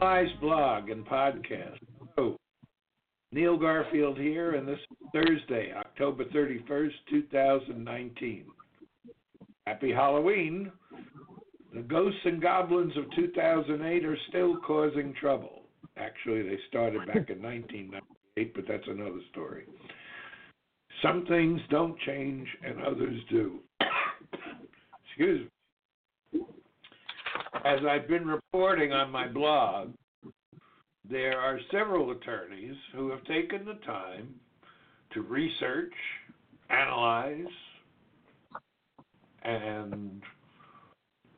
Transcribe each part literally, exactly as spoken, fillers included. Lies blog and podcast. Oh. Neil Garfield here, and this is Thursday, October thirty-first, two thousand nineteen. Happy Halloween. The ghosts and goblins of two thousand eight are still causing trouble. Actually, they started back in nineteen ninety-eight, but that's another story. Some things don't change and others do. Excuse me. As I've been reporting on my blog, there are several attorneys who have taken the time to research, analyze, and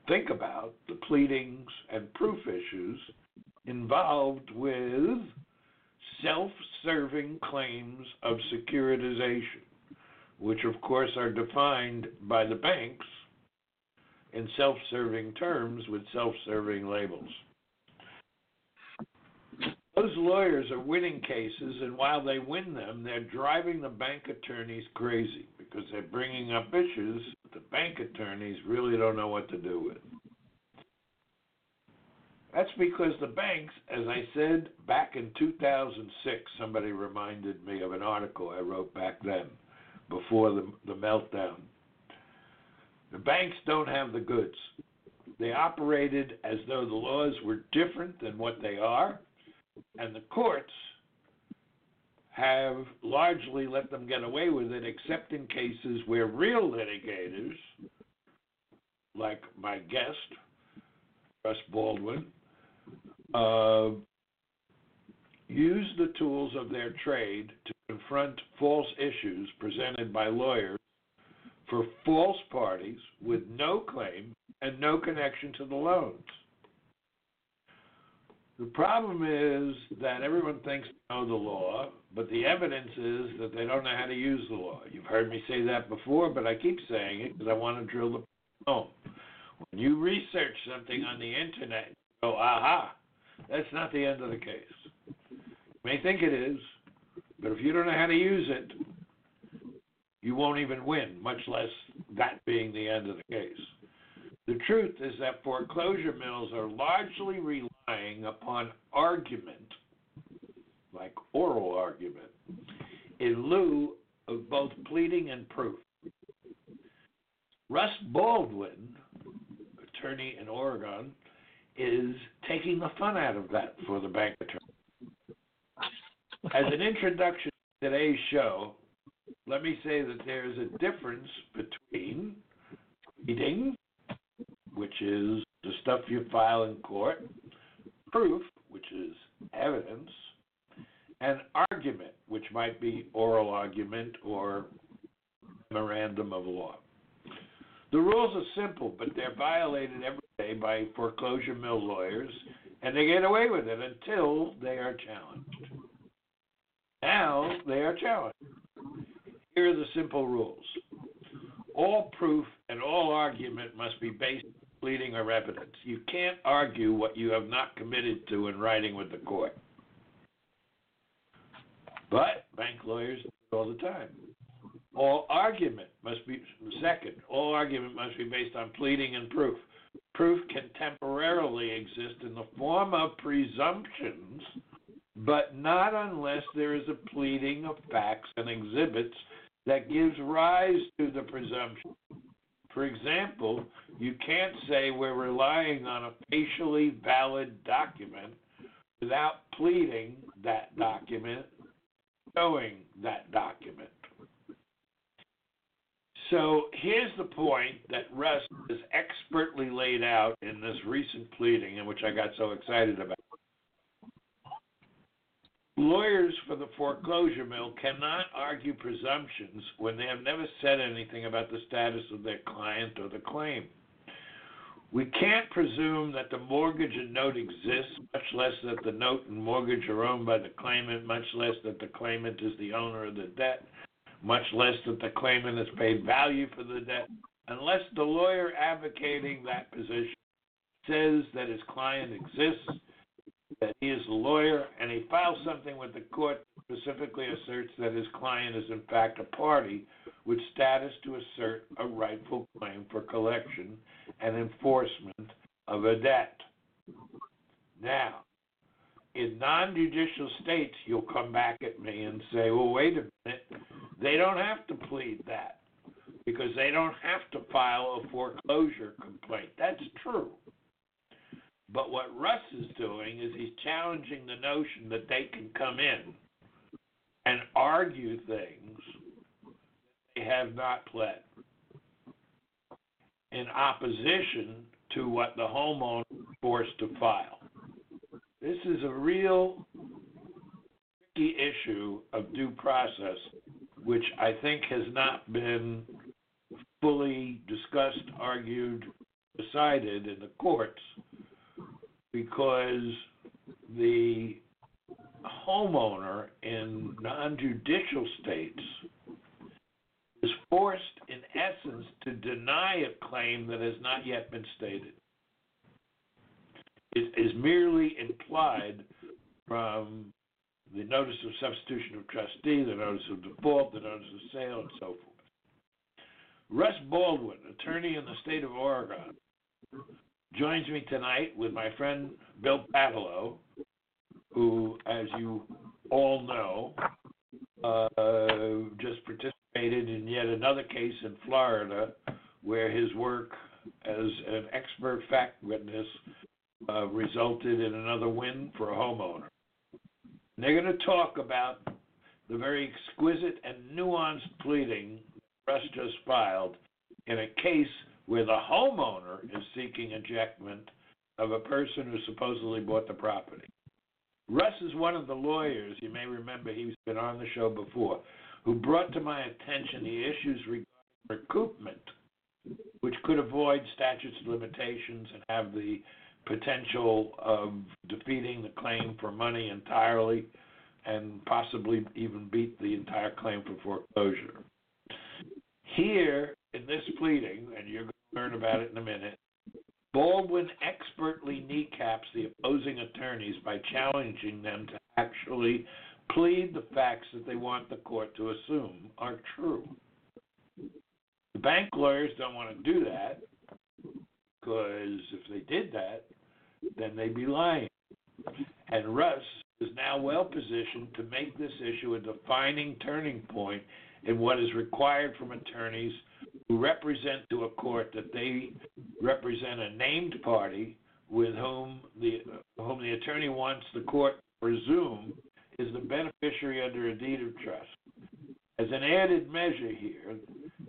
think about the pleadings and proof issues involved with self-serving claims of securitization, which of course are defined by the banks in self-serving terms with self-serving labels. Those lawyers are winning cases, and while they win them, they're driving the bank attorneys crazy because they're bringing up issues the bank attorneys really don't know what to do with. That's because the banks, as I said back in two thousand six, somebody reminded me of an article I wrote back then before the, the meltdown. The banks don't have the goods. They operated as though the laws were different than what they are. And the courts have largely let them get away with it, except in cases where real litigators, like my guest, Russ Baldwin, uh, use the tools of their trade to confront false issues presented by lawyers for false parties with no claim and no connection to the loans. The problem is that everyone thinks they know the law, but the evidence is that they don't know how to use the law. You've heard me say that before, but I keep saying it because I want to drill the home. When you research something on the internet, you go, aha, that's not the end of the case. You may think it is, but if you don't know how to use it, you won't even win, much less that being the end of the case. The truth is that foreclosure mills are largely relying upon argument, like oral argument, in lieu of both pleading and proof. Russ Baldwin, attorney in Oregon, is taking the fun out of that for the bank attorney. As an introduction to today's show, let me say that there is a difference between pleading, which is the stuff you file in court, proof, which is evidence, and argument, which might be oral argument or memorandum of law. The rules are simple, but they're violated every day by foreclosure mill lawyers, and they get away with it until they are challenged. Now they are challenged. Here are the simple rules. All proof and all argument must be based on pleading or evidence. You can't argue what you have not committed to in writing with the court. But bank lawyers do it all the time. All argument must be, second, all argument must be based on pleading and proof. Proof can temporarily exist in the form of presumptions, but not unless there is a pleading of facts and exhibits that gives rise to the presumption. For example, You can't say we're relying on a facially valid document without pleading that document, showing that document. So here's the point that Russ has expertly laid out in this recent pleading, in which I got so excited about. Lawyers for the foreclosure mill cannot argue presumptions when they have never said anything about the status of their client or the claim. We can't presume that the mortgage and note exists, much less that the note and mortgage are owned by the claimant, much less that the claimant is the owner of the debt, much less that the claimant has paid value for the debt, unless the lawyer advocating that position says that his client exists, that he is a lawyer, and he files something with the court that specifically asserts that his client is in fact a party with status to assert a rightful claim for collection and enforcement of a debt. Now, in non-judicial states, you'll come back at me and say, well, wait a minute, they don't have to plead that because they don't have to file a foreclosure complaint. That's true. But what Russ is doing is he's challenging the notion that they can come in and argue things they have not pled in opposition to what the homeowner was forced to file. This is a real tricky issue of due process, which I think has not been fully discussed, argued, decided in the courts, because the homeowner in non-judicial states is forced, in essence, to deny a claim that has not yet been stated. It is merely implied from the notice of substitution of trustee, the notice of default, the notice of sale, and so forth. Russ Baldwin, attorney in the state of Oregon, joins me tonight with my friend Bill Paatalo, who, as you all know, uh, just participated in yet another case in Florida where his work as an expert fact witness uh, resulted in another win for a homeowner. And they're going to talk about the very exquisite and nuanced pleading Russ just filed in a case where the homeowner is seeking ejectment of a person who supposedly bought the property. Russ is one of the lawyers, you may remember he's been on the show before, who brought to my attention the issues regarding recoupment, which could avoid statutes of limitations and have the potential of defeating the claim for money entirely and possibly even beat the entire claim for foreclosure. Here, in this pleading, and you're going learn about it in a minute, Baldwin expertly kneecaps the opposing attorneys by challenging them to actually plead the facts that they want the court to assume are true. The bank lawyers don't want to do that, because if they did that, then they'd be lying. And Russ is now well positioned to make this issue a defining turning point in what is required from attorneys who represent to a court that they represent a named party with whom the whom the attorney wants the court to presume is the beneficiary under a deed of trust. As an added measure here,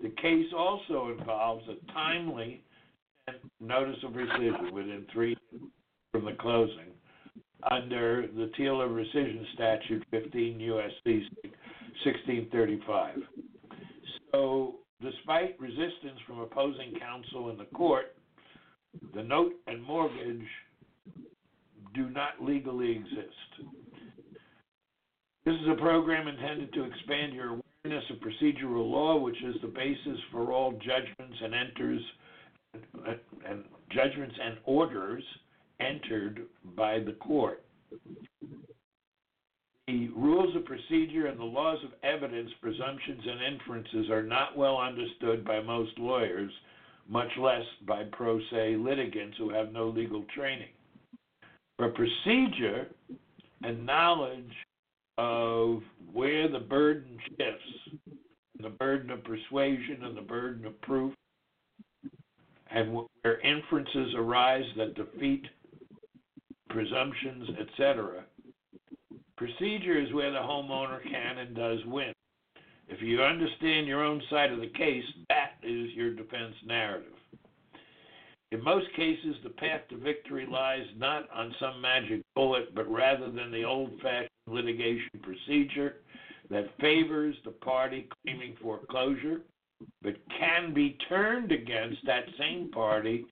the case also involves a timely notice of rescission within three years from the closing under the TILA rescission statute fifteen U S C sixteen thirty-five. So, despite resistance from opposing counsel in the court, the note and mortgage do not legally exist. This is a program intended to expand your awareness of procedural law, which is the basis for all judgments and enters and, and judgments and orders entered by the court. The rules of procedure and the laws of evidence, presumptions, and inferences are not well understood by most lawyers, much less by pro se litigants who have no legal training. But procedure and knowledge of where the burden shifts, the burden of persuasion and the burden of proof, and where inferences arise that defeat presumptions, et cetera. Procedure is where the homeowner can and does win. If you understand your own side of the case, that is your defense narrative. In most cases, the path to victory lies not on some magic bullet, but rather than the old-fashioned litigation procedure that favors the party claiming foreclosure, but can be turned against that same party if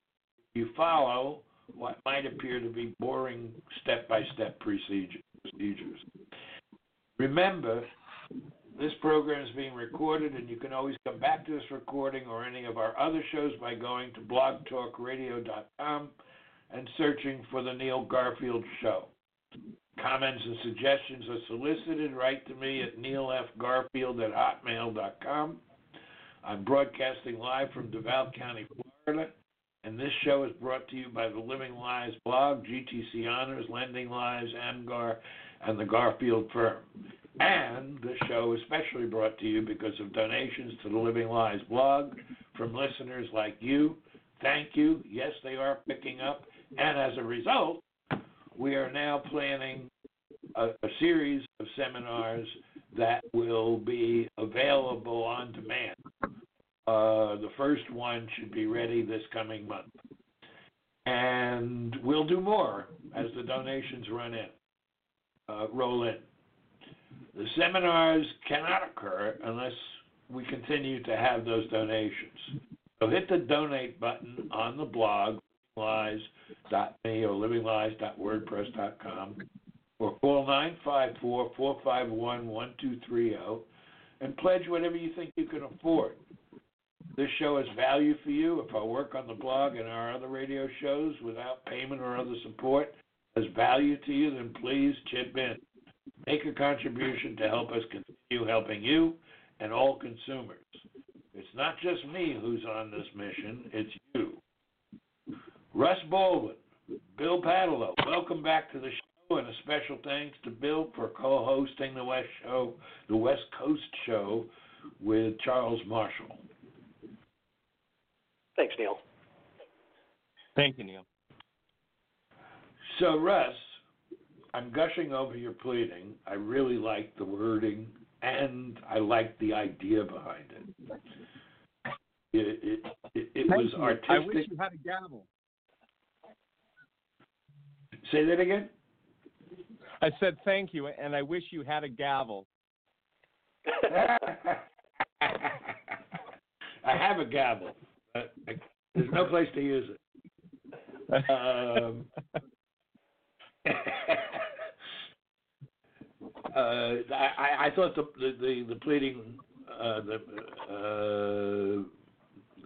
you follow what might appear to be boring step-by-step procedures. Remember, this program is being recorded, and you can always come back to this recording or any of our other shows by going to blog talk radio dot com and searching for The Neil Garfield Show. Comments and suggestions are solicited. Write to me at neil f garfield at hotmail dot com. I'm broadcasting live from Duval County, Florida, and this show is brought to you by the Living Lives blog, G T C Honors, Lending Lives, AMGAR, and the Garfield Firm. And the show is especially brought to you because of donations to the Living Lives blog from listeners like you. Thank you. Yes, they are picking up. And as a result, we are now planning a, a series of seminars that will be available on demand. Uh, the first one should be ready this coming month. And we'll do more as the donations run in, uh, roll in. The seminars cannot occur unless we continue to have those donations. So hit the donate button on the blog, living lives dot me or living lives dot wordpress dot com, or call nine five four, four five one, one two three zero and pledge whatever you think you can afford. This show is value for you. If I work on the blog and our other radio shows without payment or other support has value to you, then please chip in. Make a contribution to help us continue helping you and all consumers. It's not just me who's on this mission, it's you. Russ Baldwin, Bill Paatalo, welcome back to the show, and a special thanks to Bill for co-hosting the West Show, the West Coast Show with Charles Marshall. Thanks, Neil. Thank you, Neil. So, Russ, I'm gushing over your pleading. I really like the wording, and I like the idea behind it. It, it, it, it was artistic. I wish you had a gavel. Say that again? I said thank you, and I wish you had a gavel. I have a gavel, but I, there's no place to use it. Um, Uh, I, I thought the the, the pleading, uh, the, uh,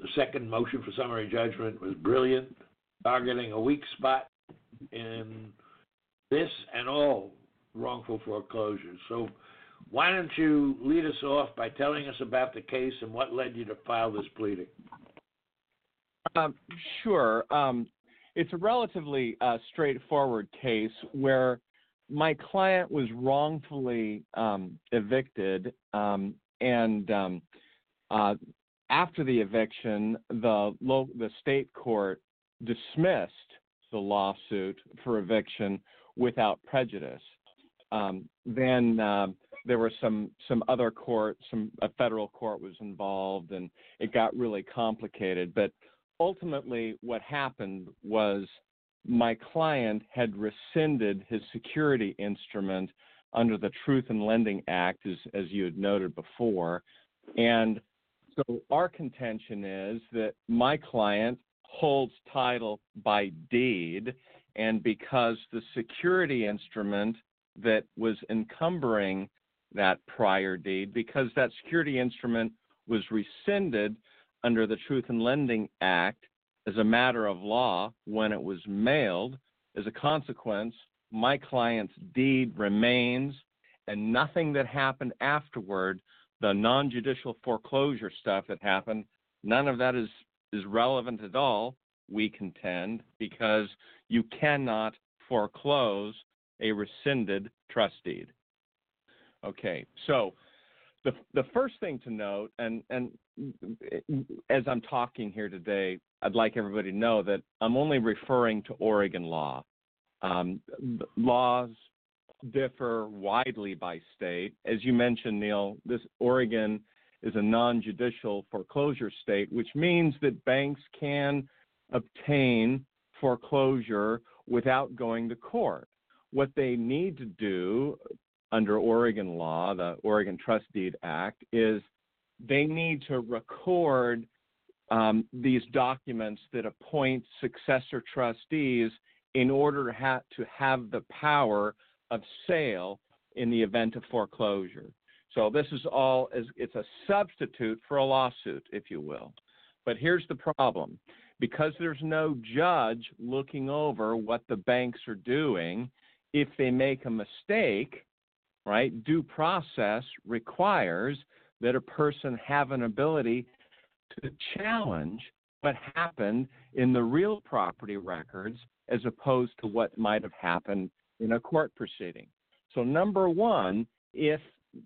the second motion for summary judgment was brilliant, targeting a weak spot in this and all wrongful foreclosures. So why don't you lead us off by telling us about the case and what led you to file this pleading? Um, sure. Um, it's a relatively uh, straightforward case where my client was wrongfully um, evicted, um, and um, uh, after the eviction, the lo- the state court dismissed the lawsuit for eviction without prejudice. Um, then uh, there were some some other court, some a federal court was involved, and it got really complicated. But ultimately, what happened was, my client had rescinded his security instrument under the Truth in Lending Act, as, as you had noted before. And so our contention is that my client holds title by deed, and because the security instrument that was encumbering that prior deed, because that security instrument was rescinded under the Truth in Lending Act, as a matter of law, when it was mailed, as a consequence, my client's deed remains, and nothing that happened afterward, the non-judicial foreclosure stuff that happened, none of that is, is relevant at all, we contend, because you cannot foreclose a rescinded trust deed. Okay, so the the first thing to note, and, and as I'm talking here today, I'd like everybody to know that I'm only referring to Oregon law. Um, laws differ widely by state. As you mentioned, Neil, this Oregon is a non-judicial foreclosure state, which means that banks can obtain foreclosure without going to court. What they need to do under Oregon law, the Oregon Trust Deed Act, is they need to record um, these documents that appoint successor trustees in order to, ha- to have the power of sale in the event of foreclosure. So this is all, as it's a substitute for a lawsuit, if you will. But here's the problem. Because there's no judge looking over what the banks are doing, if they make a mistake, right, due process requires that a person have an ability to challenge what happened in the real property records as opposed to what might have happened in a court proceeding. So number one, if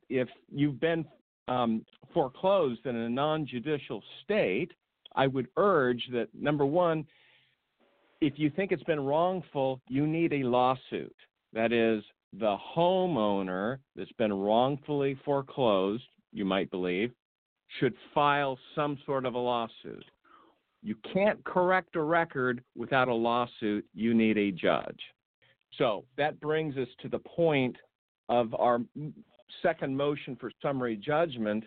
if you've been um, foreclosed in a non-judicial state, I would urge that, number one, if you think it's been wrongful, you need a lawsuit. That is, the homeowner that's been wrongfully foreclosed, you might believe, should file some sort of a lawsuit. You can't correct a record without a lawsuit. You need a judge. So that brings us to the point of our second motion for summary judgment.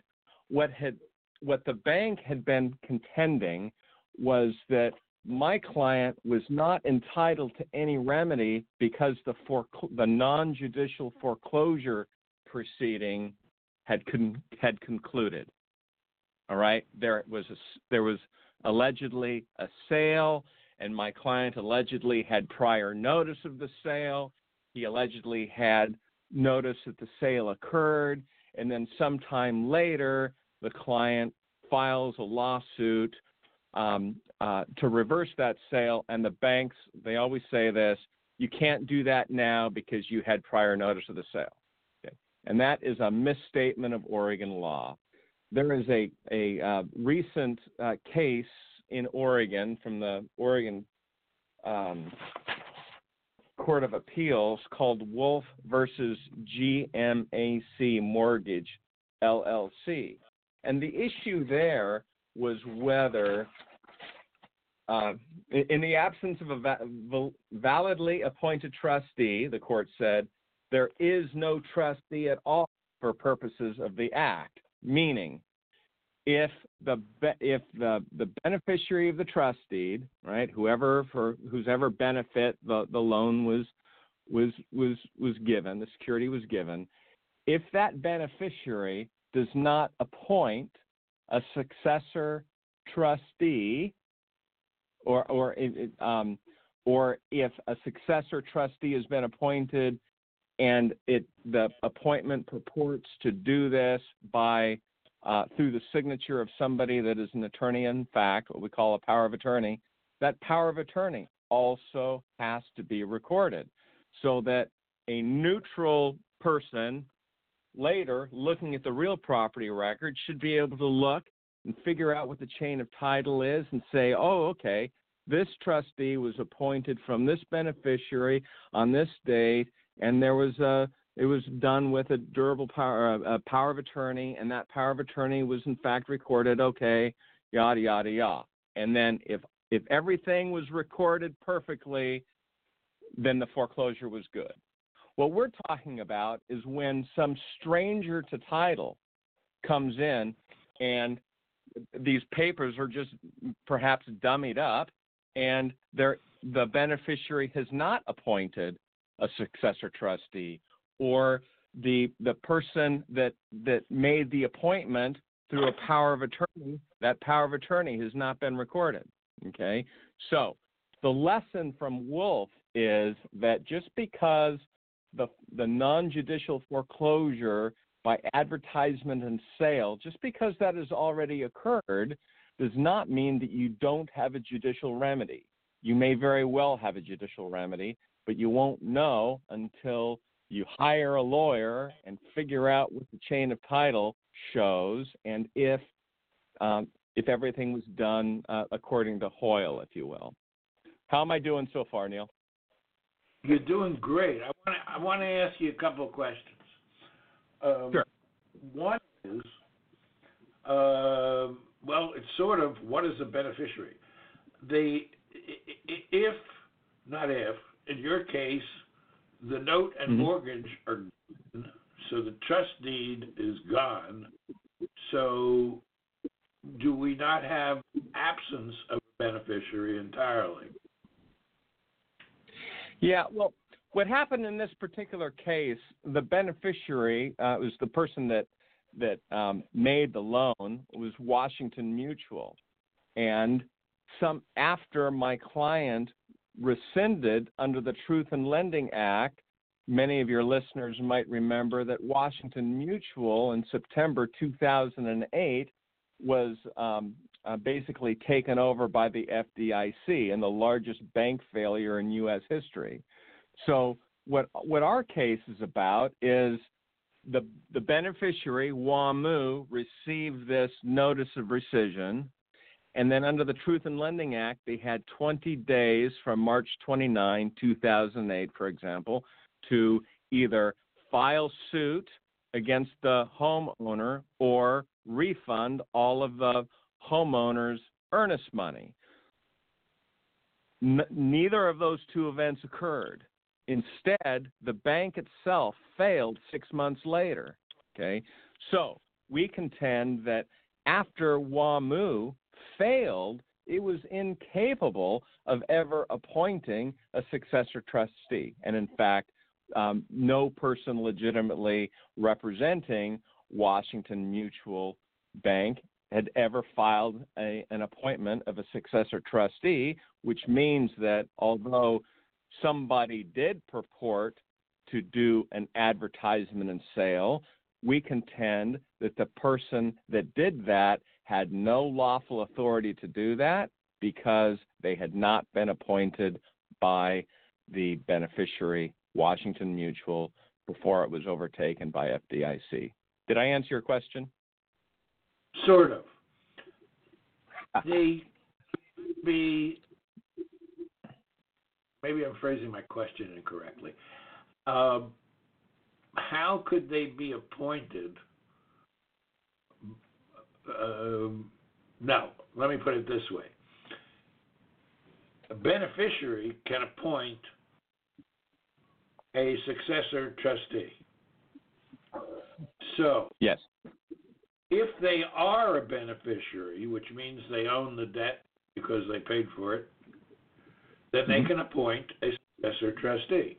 What had what the bank had been contending was that my client was not entitled to any remedy because the for, the non-judicial foreclosure proceeding had con, had concluded. All right, there was a, there was allegedly a sale, and my client allegedly had prior notice of the sale. He allegedly had notice that the sale occurred, and then sometime later, the client files a lawsuit um, uh, to reverse that sale, and the banks, they always say this, you can't do that now because you had prior notice of the sale. Okay. And that is a misstatement of Oregon law. There is a, a uh, recent uh, case in Oregon from the Oregon um, Court of Appeals called Wolf versus G M A C Mortgage L L C. And the issue there was whether, uh, in the absence of a va- validly appointed trustee, the court said, there is no trustee at all for purposes of the act, meaning if the if the, the beneficiary of the trust deed, right, whoever for whosever benefit the, the loan was was was was given, the security was given, if that beneficiary does not appoint a successor trustee, or or um, or if a successor trustee has been appointed, and it the appointment purports to do this by uh, through the signature of somebody that is an attorney in fact, what we call a power of attorney, that power of attorney also has to be recorded, so that a neutral person later, looking at the real property record, should be able to look and figure out what the chain of title is and say, oh, okay, this trustee was appointed from this beneficiary on this date, and there was a, it was done with a durable power, a power of attorney, and that power of attorney was in fact recorded, okay, yada, yada, yada. And then if, if everything was recorded perfectly, then the foreclosure was good. What we're talking about is when some stranger to title comes in and these papers are just perhaps dummied up, and the beneficiary has not appointed a successor trustee, or the the person that, that made the appointment through a power of attorney, that power of attorney has not been recorded, okay? So the lesson from Wolf is that just because The, the non-judicial foreclosure by advertisement and sale, just because that has already occurred, does not mean that you don't have a judicial remedy. You may very well have a judicial remedy, but you won't know until you hire a lawyer and figure out what the chain of title shows, and if um, if everything was done uh, according to Hoyle, if you will. How am I doing so far, Neil? You're doing great. I want to I want to ask you a couple of questions. Um, sure. One is, uh, well, it's sort of what is the beneficiary? They, if not if, in your case, the note and mm-hmm. mortgage are gone, so the trust deed is gone. So, do we not have absence of a beneficiary entirely? Yeah, well, what happened in this particular case, the beneficiary uh, was the person that that um, made the loan was Washington Mutual, and some after my client rescinded under the Truth in Lending Act. Many of your listeners might remember that Washington Mutual in September two thousand eight was um, uh, basically taken over by the F D I C and the largest bank failure in U S history. So what what our case is about is the the beneficiary, WAMU, received this notice of rescission, and then under the Truth in Lending Act, they had twenty days from March twenty-ninth, two thousand eight, for example, to either file suit against the homeowner or refund all of the homeowner's earnest money. N- neither of those two events occurred. Instead, the bank itself failed six months later. Okay, so we contend that after WAMU failed, it was incapable of ever appointing a successor trustee, and in fact, Um, no person legitimately representing Washington Mutual Bank had ever filed a, an appointment of a successor trustee, which means that although somebody did purport to do an advertisement and sale, we contend that the person that did that had no lawful authority to do that because they had not been appointed by the beneficiary Washington Mutual before it was overtaken by F D I C. Did I answer your question? Sort of. The, the maybe I'm phrasing my question incorrectly. Uh, how could they be appointed? Uh, no, let me put it this way. A beneficiary can appoint a successor trustee. So, yes, if they are a beneficiary, which means they own the debt because they paid for it, then mm-hmm. they can appoint a successor trustee.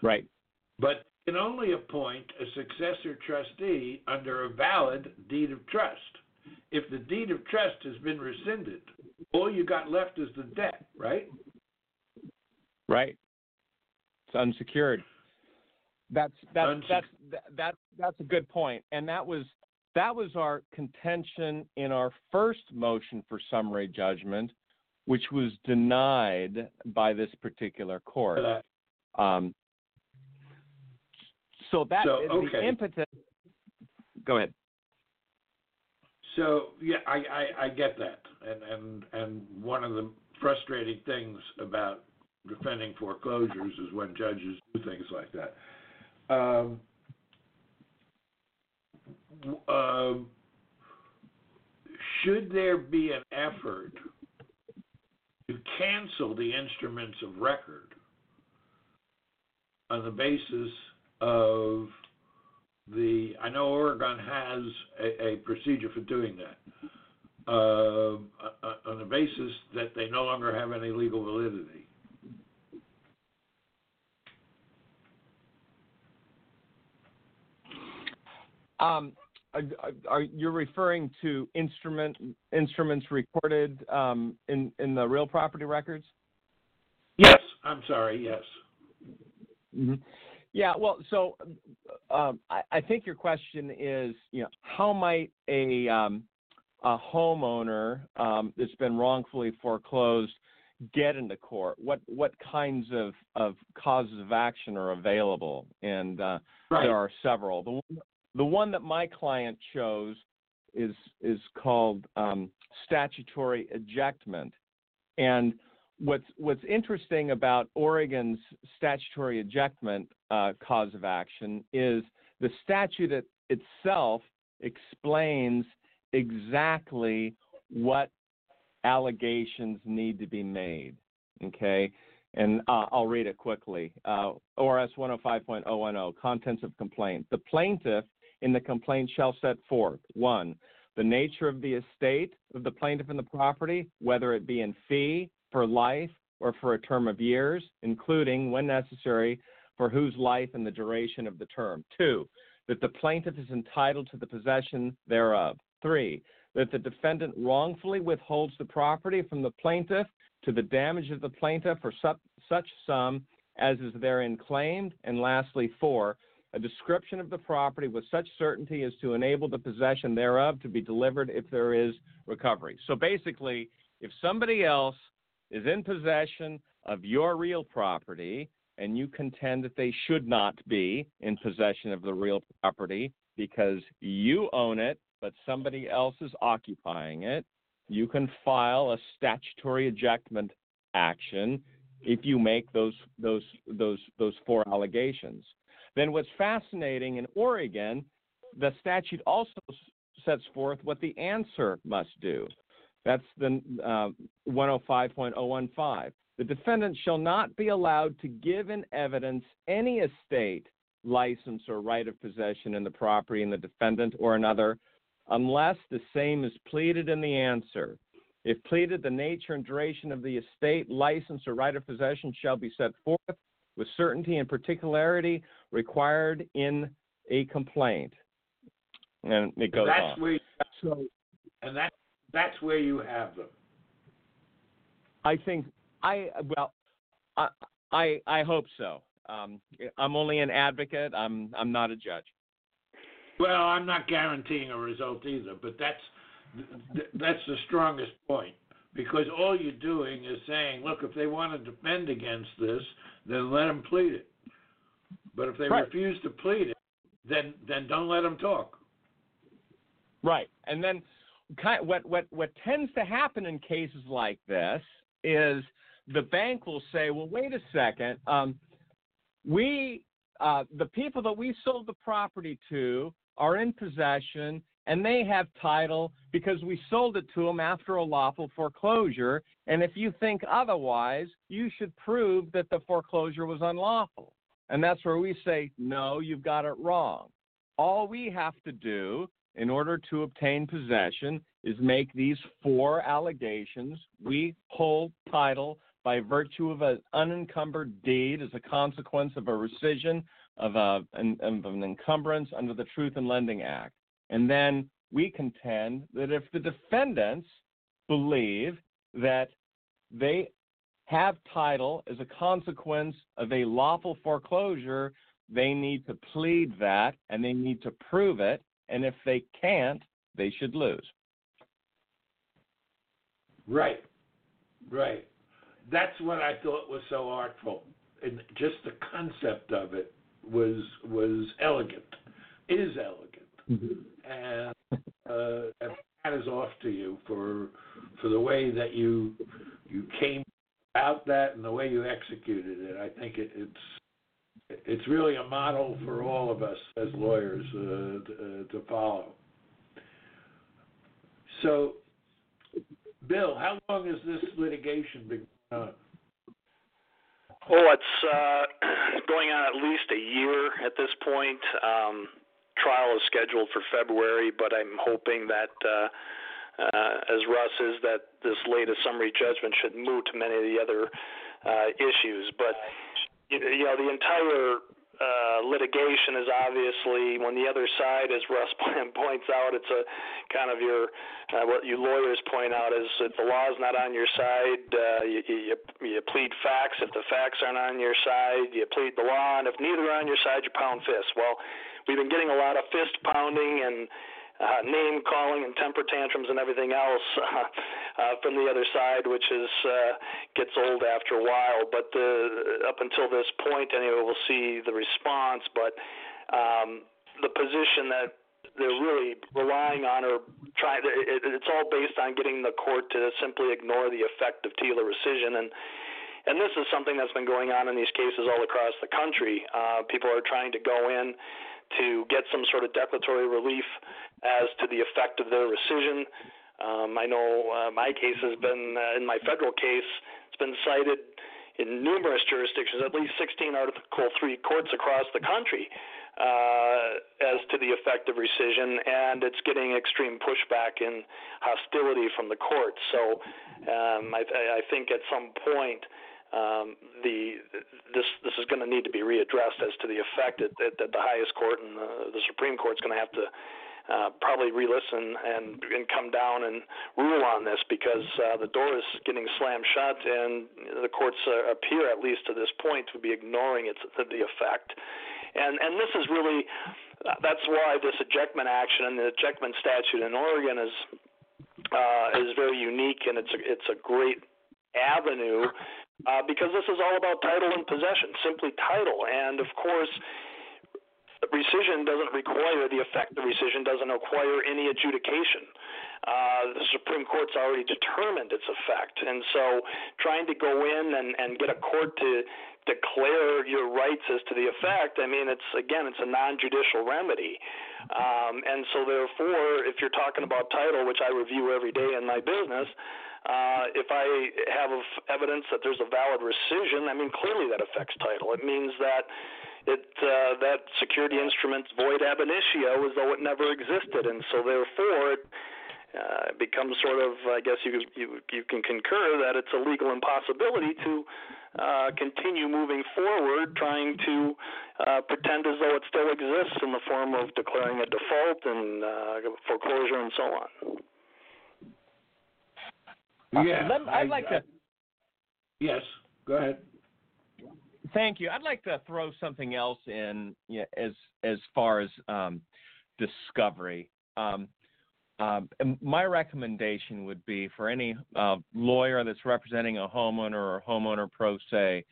Right. But they can only appoint a successor trustee under a valid deed of trust. If the deed of trust has been rescinded, all you got left is the debt, right? Right. Unsecured. That's that's Unse- that's that, that that's a good point, and that was that was our contention in our first motion for summary judgment, which was denied by this particular court. Um, so that so, okay. the impetus. Go ahead. So yeah, I, I I get that, and and and one of the frustrating things about defending foreclosures is when judges do things like that. Um, uh, should there be an effort to cancel the instruments of record on the basis of the, I know Oregon has a, a procedure for doing that, uh, on the basis that they no longer have any legal validity? Um, are, are you're referring to instrument instruments recorded um, in in the real property records? Yes, I'm sorry. Yes. Mm-hmm. Yeah. Well, so um, I, I think your question is, you know, how might a um, a homeowner um, that's been wrongfully foreclosed get into court? What what kinds of, of causes of action are available? And uh, right. there are several. The one The one that my client chose is is called um, statutory ejectment. And what's what's interesting about Oregon's statutory ejectment uh, cause of action is the statute it, itself explains exactly what allegations need to be made. Okay. And uh, I'll read it quickly. Uh, O R S one oh five point oh one oh, contents of complaint. The plaintiff in the complaint shall set forth, one, the nature of the estate of the plaintiff in the property, whether it be in fee, for life, or for a term of years, including, when necessary, for whose life and the duration of the term. Two, that the plaintiff is entitled to the possession thereof. Three, that the defendant wrongfully withholds the property from the plaintiff to the damage of the plaintiff for su- such sum as is therein claimed. And lastly, four, a description of the property with such certainty as to enable the possession thereof to be delivered if there is recovery. So basically, if somebody else is in possession of your real property and you contend that they should not be in possession of the real property because you own it, but somebody else is occupying it, you can file a statutory ejectment action if you make those those those those four allegations. Then what's fascinating in Oregon, the statute also sets forth what the answer must do. That's the uh, one oh five point oh one five. The defendant shall not be allowed to give in evidence any estate, license, or right of possession in the property in the defendant or another, unless the same is pleaded in the answer. If pleaded, the nature and duration of the estate, license, or right of possession shall be set forth with certainty and particularity required in a complaint. And it goes that's on. Where you, so, and that, that's where you have them. I think, I well, I I, I hope so. Um, I'm only an advocate. I'm I'm not a judge. Well, I'm not guaranteeing a result either, but that's that's the strongest point, because all you're doing is saying, look, if they want to defend against this, then let them plead it. But if they right. refuse to plead it, then then don't let them talk. Right. And then what what what tends to happen in cases like this is the bank will say, well, wait a second, um, we uh, the people that we sold the property to are in possession, and they have title because we sold it to them after a lawful foreclosure, and if you think otherwise, you should prove that the foreclosure was unlawful. And that's where we say, no, you've got it wrong. All we have to do in order to obtain possession is make these four allegations. We hold title by virtue of an unencumbered deed as a consequence of a rescission of, a, an, of an encumbrance under the Truth in Lending Act. And then we contend that if the defendants believe that they have title as a consequence of a lawful foreclosure, they need to plead that and they need to prove it. And if they can't, they should lose. Right, right. That's what I thought was so artful. And just the concept of it was was elegant, is elegant. Mm-hmm. And uh, that is off to you for for the way that you you came about that and the way you executed it. I think it, it's it's really a model for all of us as lawyers uh, to, uh, to follow. So, Bill, how long has this litigation been going on? Oh, it's uh, going on at least a year at this point. Um, trial is scheduled for February, but I'm hoping that, uh, uh, as Russ is, that this latest summary judgment should moot many of the other uh, issues. But, you know, the entire Uh, litigation is obviously, when the other side, as Russ points out, it's a kind of your uh, what you lawyers point out is if the law is not on your side, uh, you, you, you plead facts. If the facts aren't on your side, you plead the law, and if neither are on your side, you pound fists. Well, we've been getting a lot of fist pounding and uh, name calling and temper tantrums and everything else uh, uh, from the other side, which is uh, gets old after a while. But the, up until this point, anyway, we'll see the response. But um, the position that they're really relying on or trying to, it, it's all based on getting the court to simply ignore the effect of TILA rescission. And and this is something that's been going on in these cases all across the country. Uh, people are trying to go in to get some sort of declaratory relief as to the effect of their rescission. Um, I know uh, my case has been, uh, in my federal case, it's been cited in numerous jurisdictions, at least sixteen Article three courts across the country, uh, as to the effect of rescission, and it's getting extreme pushback and hostility from the courts. So um, I, I think at some point um, the this this is going to need to be readdressed as to the effect that, that, that the highest court and the, the Supreme Court is going to have to Uh, probably re-listen and, and come down and rule on this, because uh, the door is getting slammed shut, and the courts uh, appear, at least to this point, to be ignoring its the effect. And and this is really uh, that's why this ejectment action and the ejectment statute in Oregon is uh, is very unique, and it's a, it's a great avenue uh, because this is all about title and possession, simply title, and of course. Rescission doesn't require, the effect of rescission doesn't require any adjudication. Uh, the Supreme Court's already determined its effect. And so trying to go in and, and get a court to declare your rights as to the effect, I mean, it's again, it's a non-judicial remedy. Um, and so therefore, if you're talking about title, which I review every day in my business, Uh, if I have evidence that there's a valid rescission, I mean, clearly that affects title. It means that it uh, that security instrument's void ab initio, as though it never existed, and so therefore it uh, becomes sort of, I guess you, you you can concur that it's a legal impossibility to uh, continue moving forward, trying to uh, pretend as though it still exists in the form of declaring a default and uh, foreclosure and so on. Yeah, uh, I'd I, like to. I, yes, go ahead. Thank you. I'd like to throw something else in, yeah, as as far as um, discovery. Um, um, my recommendation would be for any uh, lawyer that's representing a homeowner or homeowner pro se,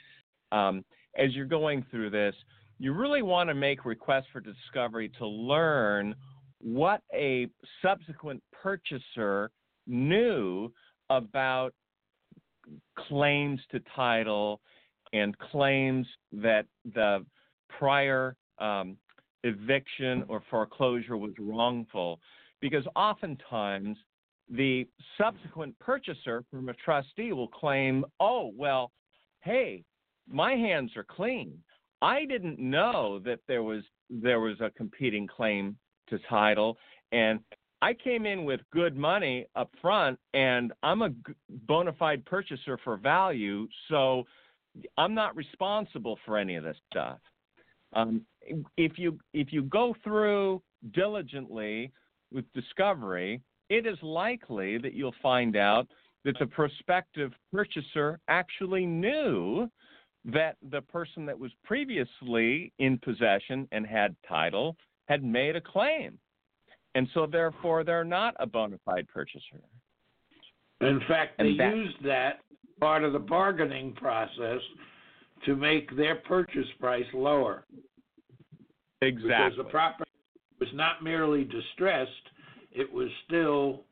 um, as you're going through this, you really want to make requests for discovery to learn what a subsequent purchaser knew about claims to title and claims that the prior um, eviction or foreclosure was wrongful, because oftentimes the subsequent purchaser from a trustee will claim, oh, well, hey, my hands are clean. I didn't know that there was there was a competing claim to title, and I came in with good money up front, and I'm a bona fide purchaser for value, so I'm not responsible for any of this stuff. Um, if you if you go through diligently with discovery, it is likely that you'll find out that the prospective purchaser actually knew that the person that was previously in possession and had title had made a claim. And so, therefore, they're not a bona fide purchaser. In fact, they that, used that part of the bargaining process to make their purchase price lower. Exactly. Because the property was not merely distressed, it was still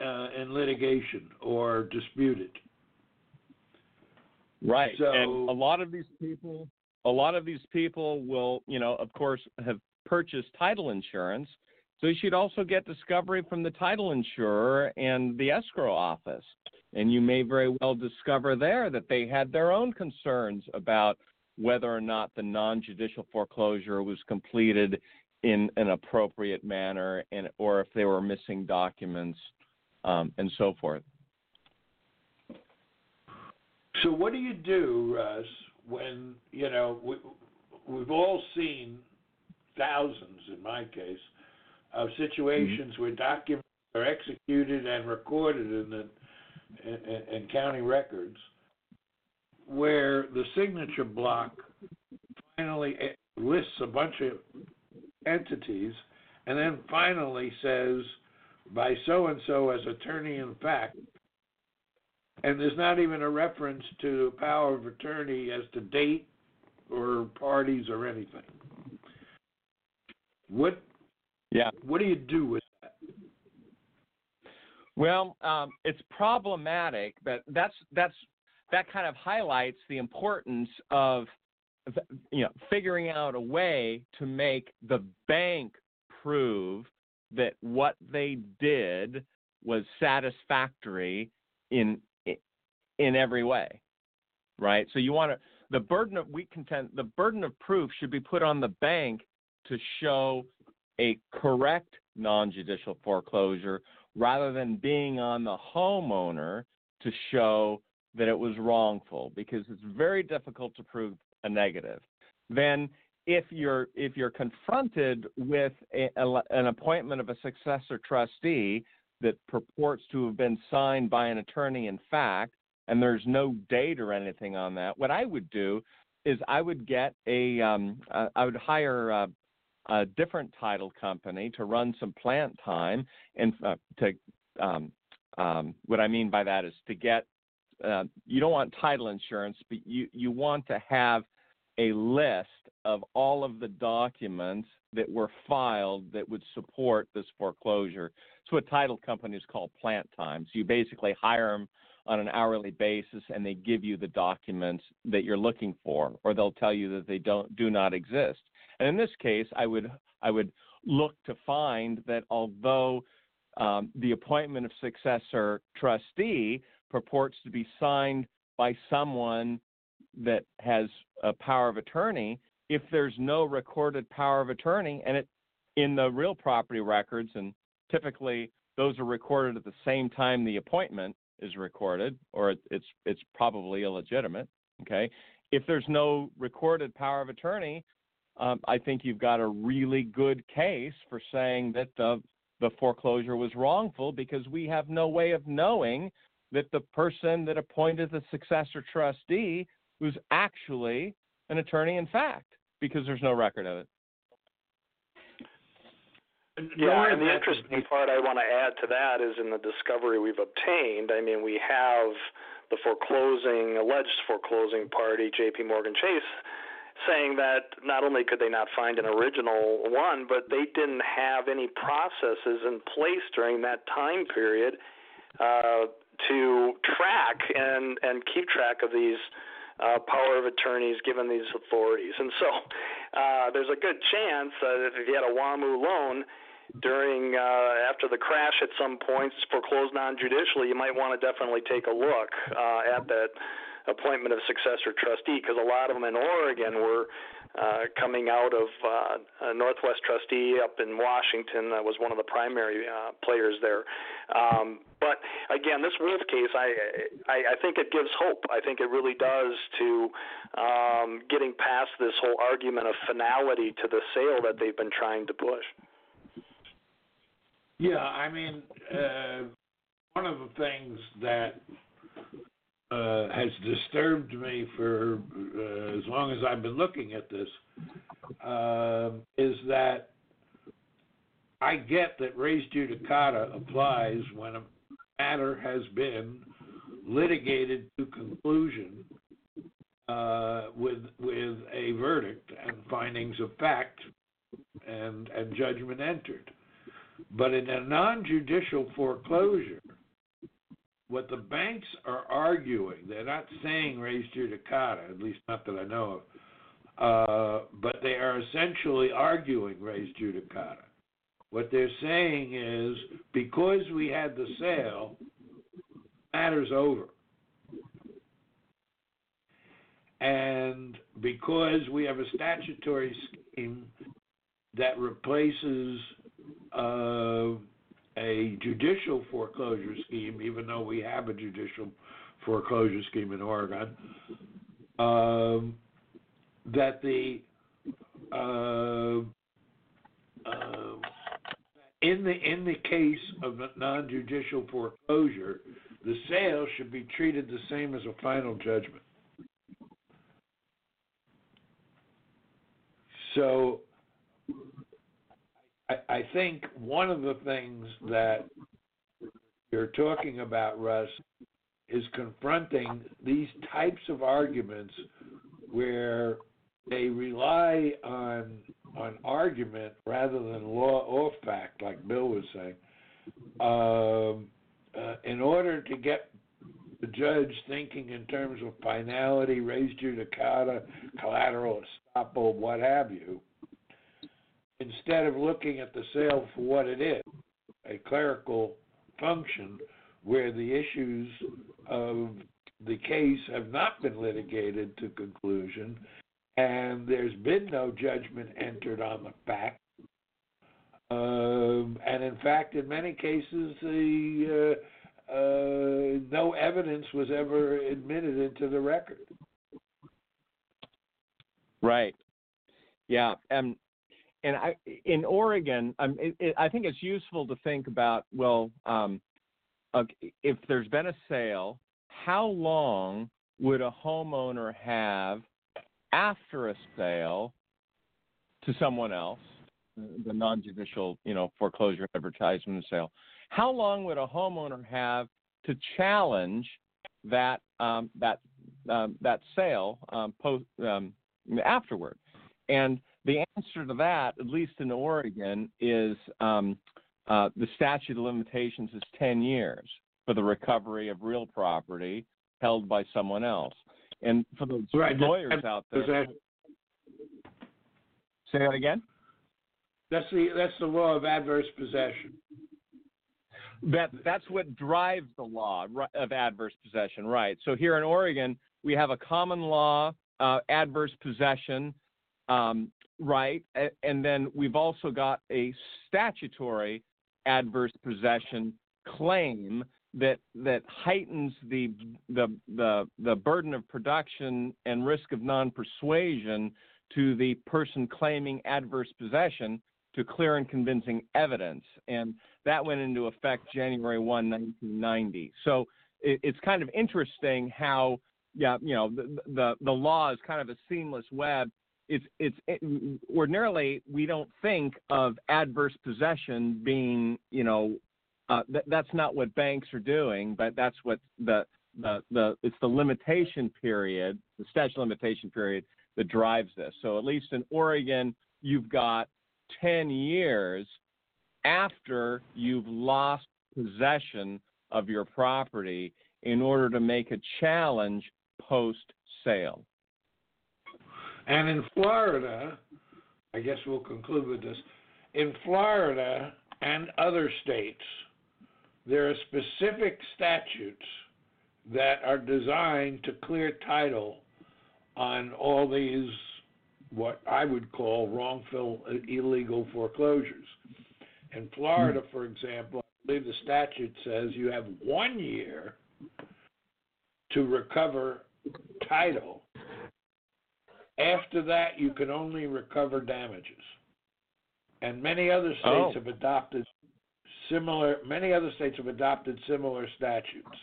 uh, in litigation or disputed. Right. So, and a lot of these people, a lot of these people will, you know, of course, have purchased title insurance. So you should also get discovery from the title insurer and the escrow office. And you may very well discover there that they had their own concerns about whether or not the non-judicial foreclosure was completed in an appropriate manner, and or if they were missing documents um, and so forth. So what do you do, Russ, when, you know, we, we've all seen thousands, in my case, of situations mm-hmm. where documents are executed and recorded in the in, in county records, where the signature block finally lists a bunch of entities, and then finally says by so and so as attorney in fact, and there's not even a reference to power of attorney as to date or parties or anything. What Yeah. What do you do with that? Well, um, it's problematic, but that's that's that kind of highlights the importance of, you know, figuring out a way to make the bank prove that what they did was satisfactory in in every way, right? So you want to the burden of we contend the burden of proof should be put on the bank to show a correct non-judicial foreclosure, rather than being on the homeowner to show that it was wrongful, because it's very difficult to prove a negative. Then if you're if you're confronted with a, a, an appointment of a successor trustee that purports to have been signed by an attorney in fact, and there's no date or anything on that, what I would do is I would get a um, uh, I would hire a, a different title company to run some plant time, and uh, to um, um, what I mean by that is to get uh, you don't want title insurance, but you you want to have a list of all of the documents that were filed that would support this foreclosure. It's what title companies call plant time. So you basically hire them on an hourly basis, and they give you the documents that you're looking for, or they'll tell you that they don't do not exist. And in this case, I would I would look to find that although um, the appointment of successor trustee purports to be signed by someone that has a power of attorney, if there's no recorded power of attorney, and it in the real property records, and typically those are recorded at the same time the appointment is recorded, or it, it's it's probably illegitimate. Okay, if there's no recorded power of attorney, um, I think you've got a really good case for saying that the the foreclosure was wrongful, because we have no way of knowing that the person that appointed the successor trustee was actually an attorney in fact, because there's no record of it. Yeah, and the interesting part I want to add to that is in the discovery we've obtained, I mean, we have the foreclosing, alleged foreclosing party, JPMorgan Chase, saying that not only could they not find an original one, but they didn't have any processes in place during that time period uh, to track and, and keep track of these Uh, power of attorneys given these authorities. And so uh, there's a good chance that if you had a WAMU loan during uh, after the crash at some point foreclosed non-judicially, you might want to definitely take a look uh, at that appointment of successor trustee, because a lot of them in Oregon were uh, coming out of uh, Northwest trustee up in Washington. That was one of the primary uh, players there. Um, But, again, this Wolf case, I, I I think it gives hope. I think it really does to um, getting past this whole argument of finality to the sale that they've been trying to push. Yeah, I mean, uh, one of the things that uh, has disturbed me for uh, as long as I've been looking at this uh, is that I get that res judicata applies when a matter has been litigated to conclusion uh, with with a verdict and findings of fact and and judgment entered. But in a non-judicial foreclosure, what the banks are arguing, they're not saying res judicata, at least not that I know of, uh, but they are essentially arguing res judicata. What they're saying is, because we had the sale, matter's over. And because we have a statutory scheme that replaces uh, a judicial foreclosure scheme, even though we have a judicial foreclosure scheme in Oregon, um, that the uh, uh, In the in the case of non-judicial foreclosure, the sale should be treated the same as a final judgment. So I, I think one of the things that you're talking about, Russ, is confronting these types of arguments where they rely on on argument rather than law or fact, like Bill was saying, um, uh, in order to get the judge thinking in terms of finality, res judicata, collateral estoppel, what have you, instead of looking at the sale for what it is, a clerical function where the issues of the case have not been litigated to conclusion and there's been no judgment entered on the fact. Um, and, in fact, in many cases, the uh, uh, no evidence was ever admitted into the record. Right. Yeah. And and I, in Oregon, um, it, it, I think it's useful to think about, well, um, if there's been a sale, how long would a homeowner have after a sale to someone else, the non-judicial, you know, foreclosure, advertisement, sale, how long would a homeowner have to challenge that um, that um, that sale um, post um, afterward? And the answer to that, at least in Oregon, is um, uh, the statute of limitations is ten years for the recovery of real property held by someone else. And for those right. lawyers that's, out there, that, say that again. That's the that's the law of adverse possession. That that's what drives the law of adverse possession, right? So here in Oregon, we have a common law uh, adverse possession um, right, and then we've also got a statutory adverse possession claim that that heightens the the the the burden of production and risk of non-persuasion to the person claiming adverse possession to clear and convincing evidence. And that went into effect January first, nineteen ninety. So it, it's kind of interesting how, yeah, you know, the, the the law is kind of a seamless web. It's it's it, ordinarily we don't think of adverse possession being, you know, uh, th- that's not what banks are doing, but that's what the the the it's the limitation period, the statute of limitation period, that drives this. So at least in Oregon, you've got ten years after you've lost possession of your property in order to make a challenge post-sale. And in Florida, I guess we'll conclude with this, in Florida and other states, there are specific statutes that are designed to clear title on all these, what I would call wrongful, illegal foreclosures. In Florida, for example, I believe the statute says you have one year to recover title. After that, you can only recover damages. And many other states oh. have adopted similar. Many other states have adopted similar statutes.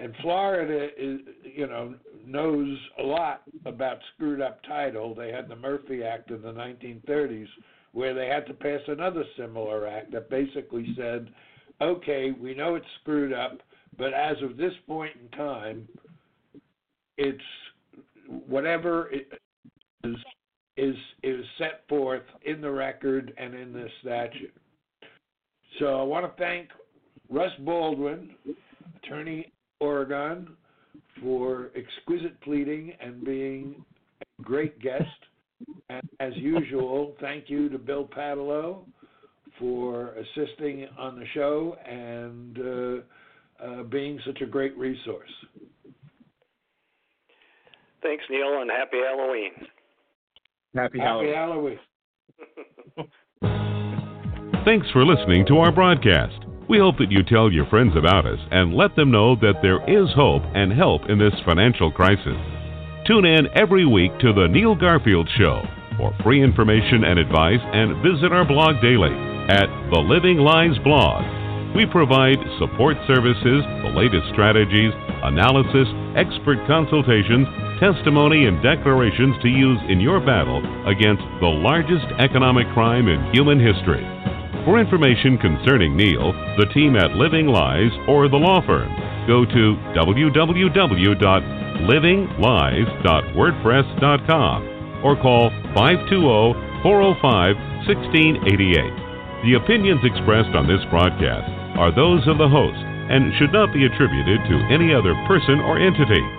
And Florida, is, you know, knows a lot about screwed-up title. They had the Murphy Act in the nineteen thirties where they had to pass another similar act that basically said, okay, we know it's screwed up, but as of this point in time, it's whatever it is, is, is set forth in the record and in this statute. So I want to thank Russ Baldwin, attorney Oregon, for exquisite pleading and being a great guest. And as usual, thank you to Bill Paatalo for assisting on the show and uh, uh, being such a great resource. Thanks, Neil, and happy Halloween. Happy Halloween. Happy Halloween. Thanks for listening to our broadcast. We hope that you tell your friends about us and let them know that there is hope and help in this financial crisis. Tune in every week to The Neil Garfield Show for free information and advice, and visit our blog daily at The Living Lies Blog. We provide support services, the latest strategies, analysis, expert consultations, testimony, and declarations to use in your battle against the largest economic crime in human history. For information concerning Neil, the team at Living Lies, or the law firm, go to w w w dot living lies dot wordpress dot com or call five two zero, four seven zero, four seven zero zero four oh five, one six eight eight. The opinions expressed on this broadcast are those of the host and should not be attributed to any other person or entity.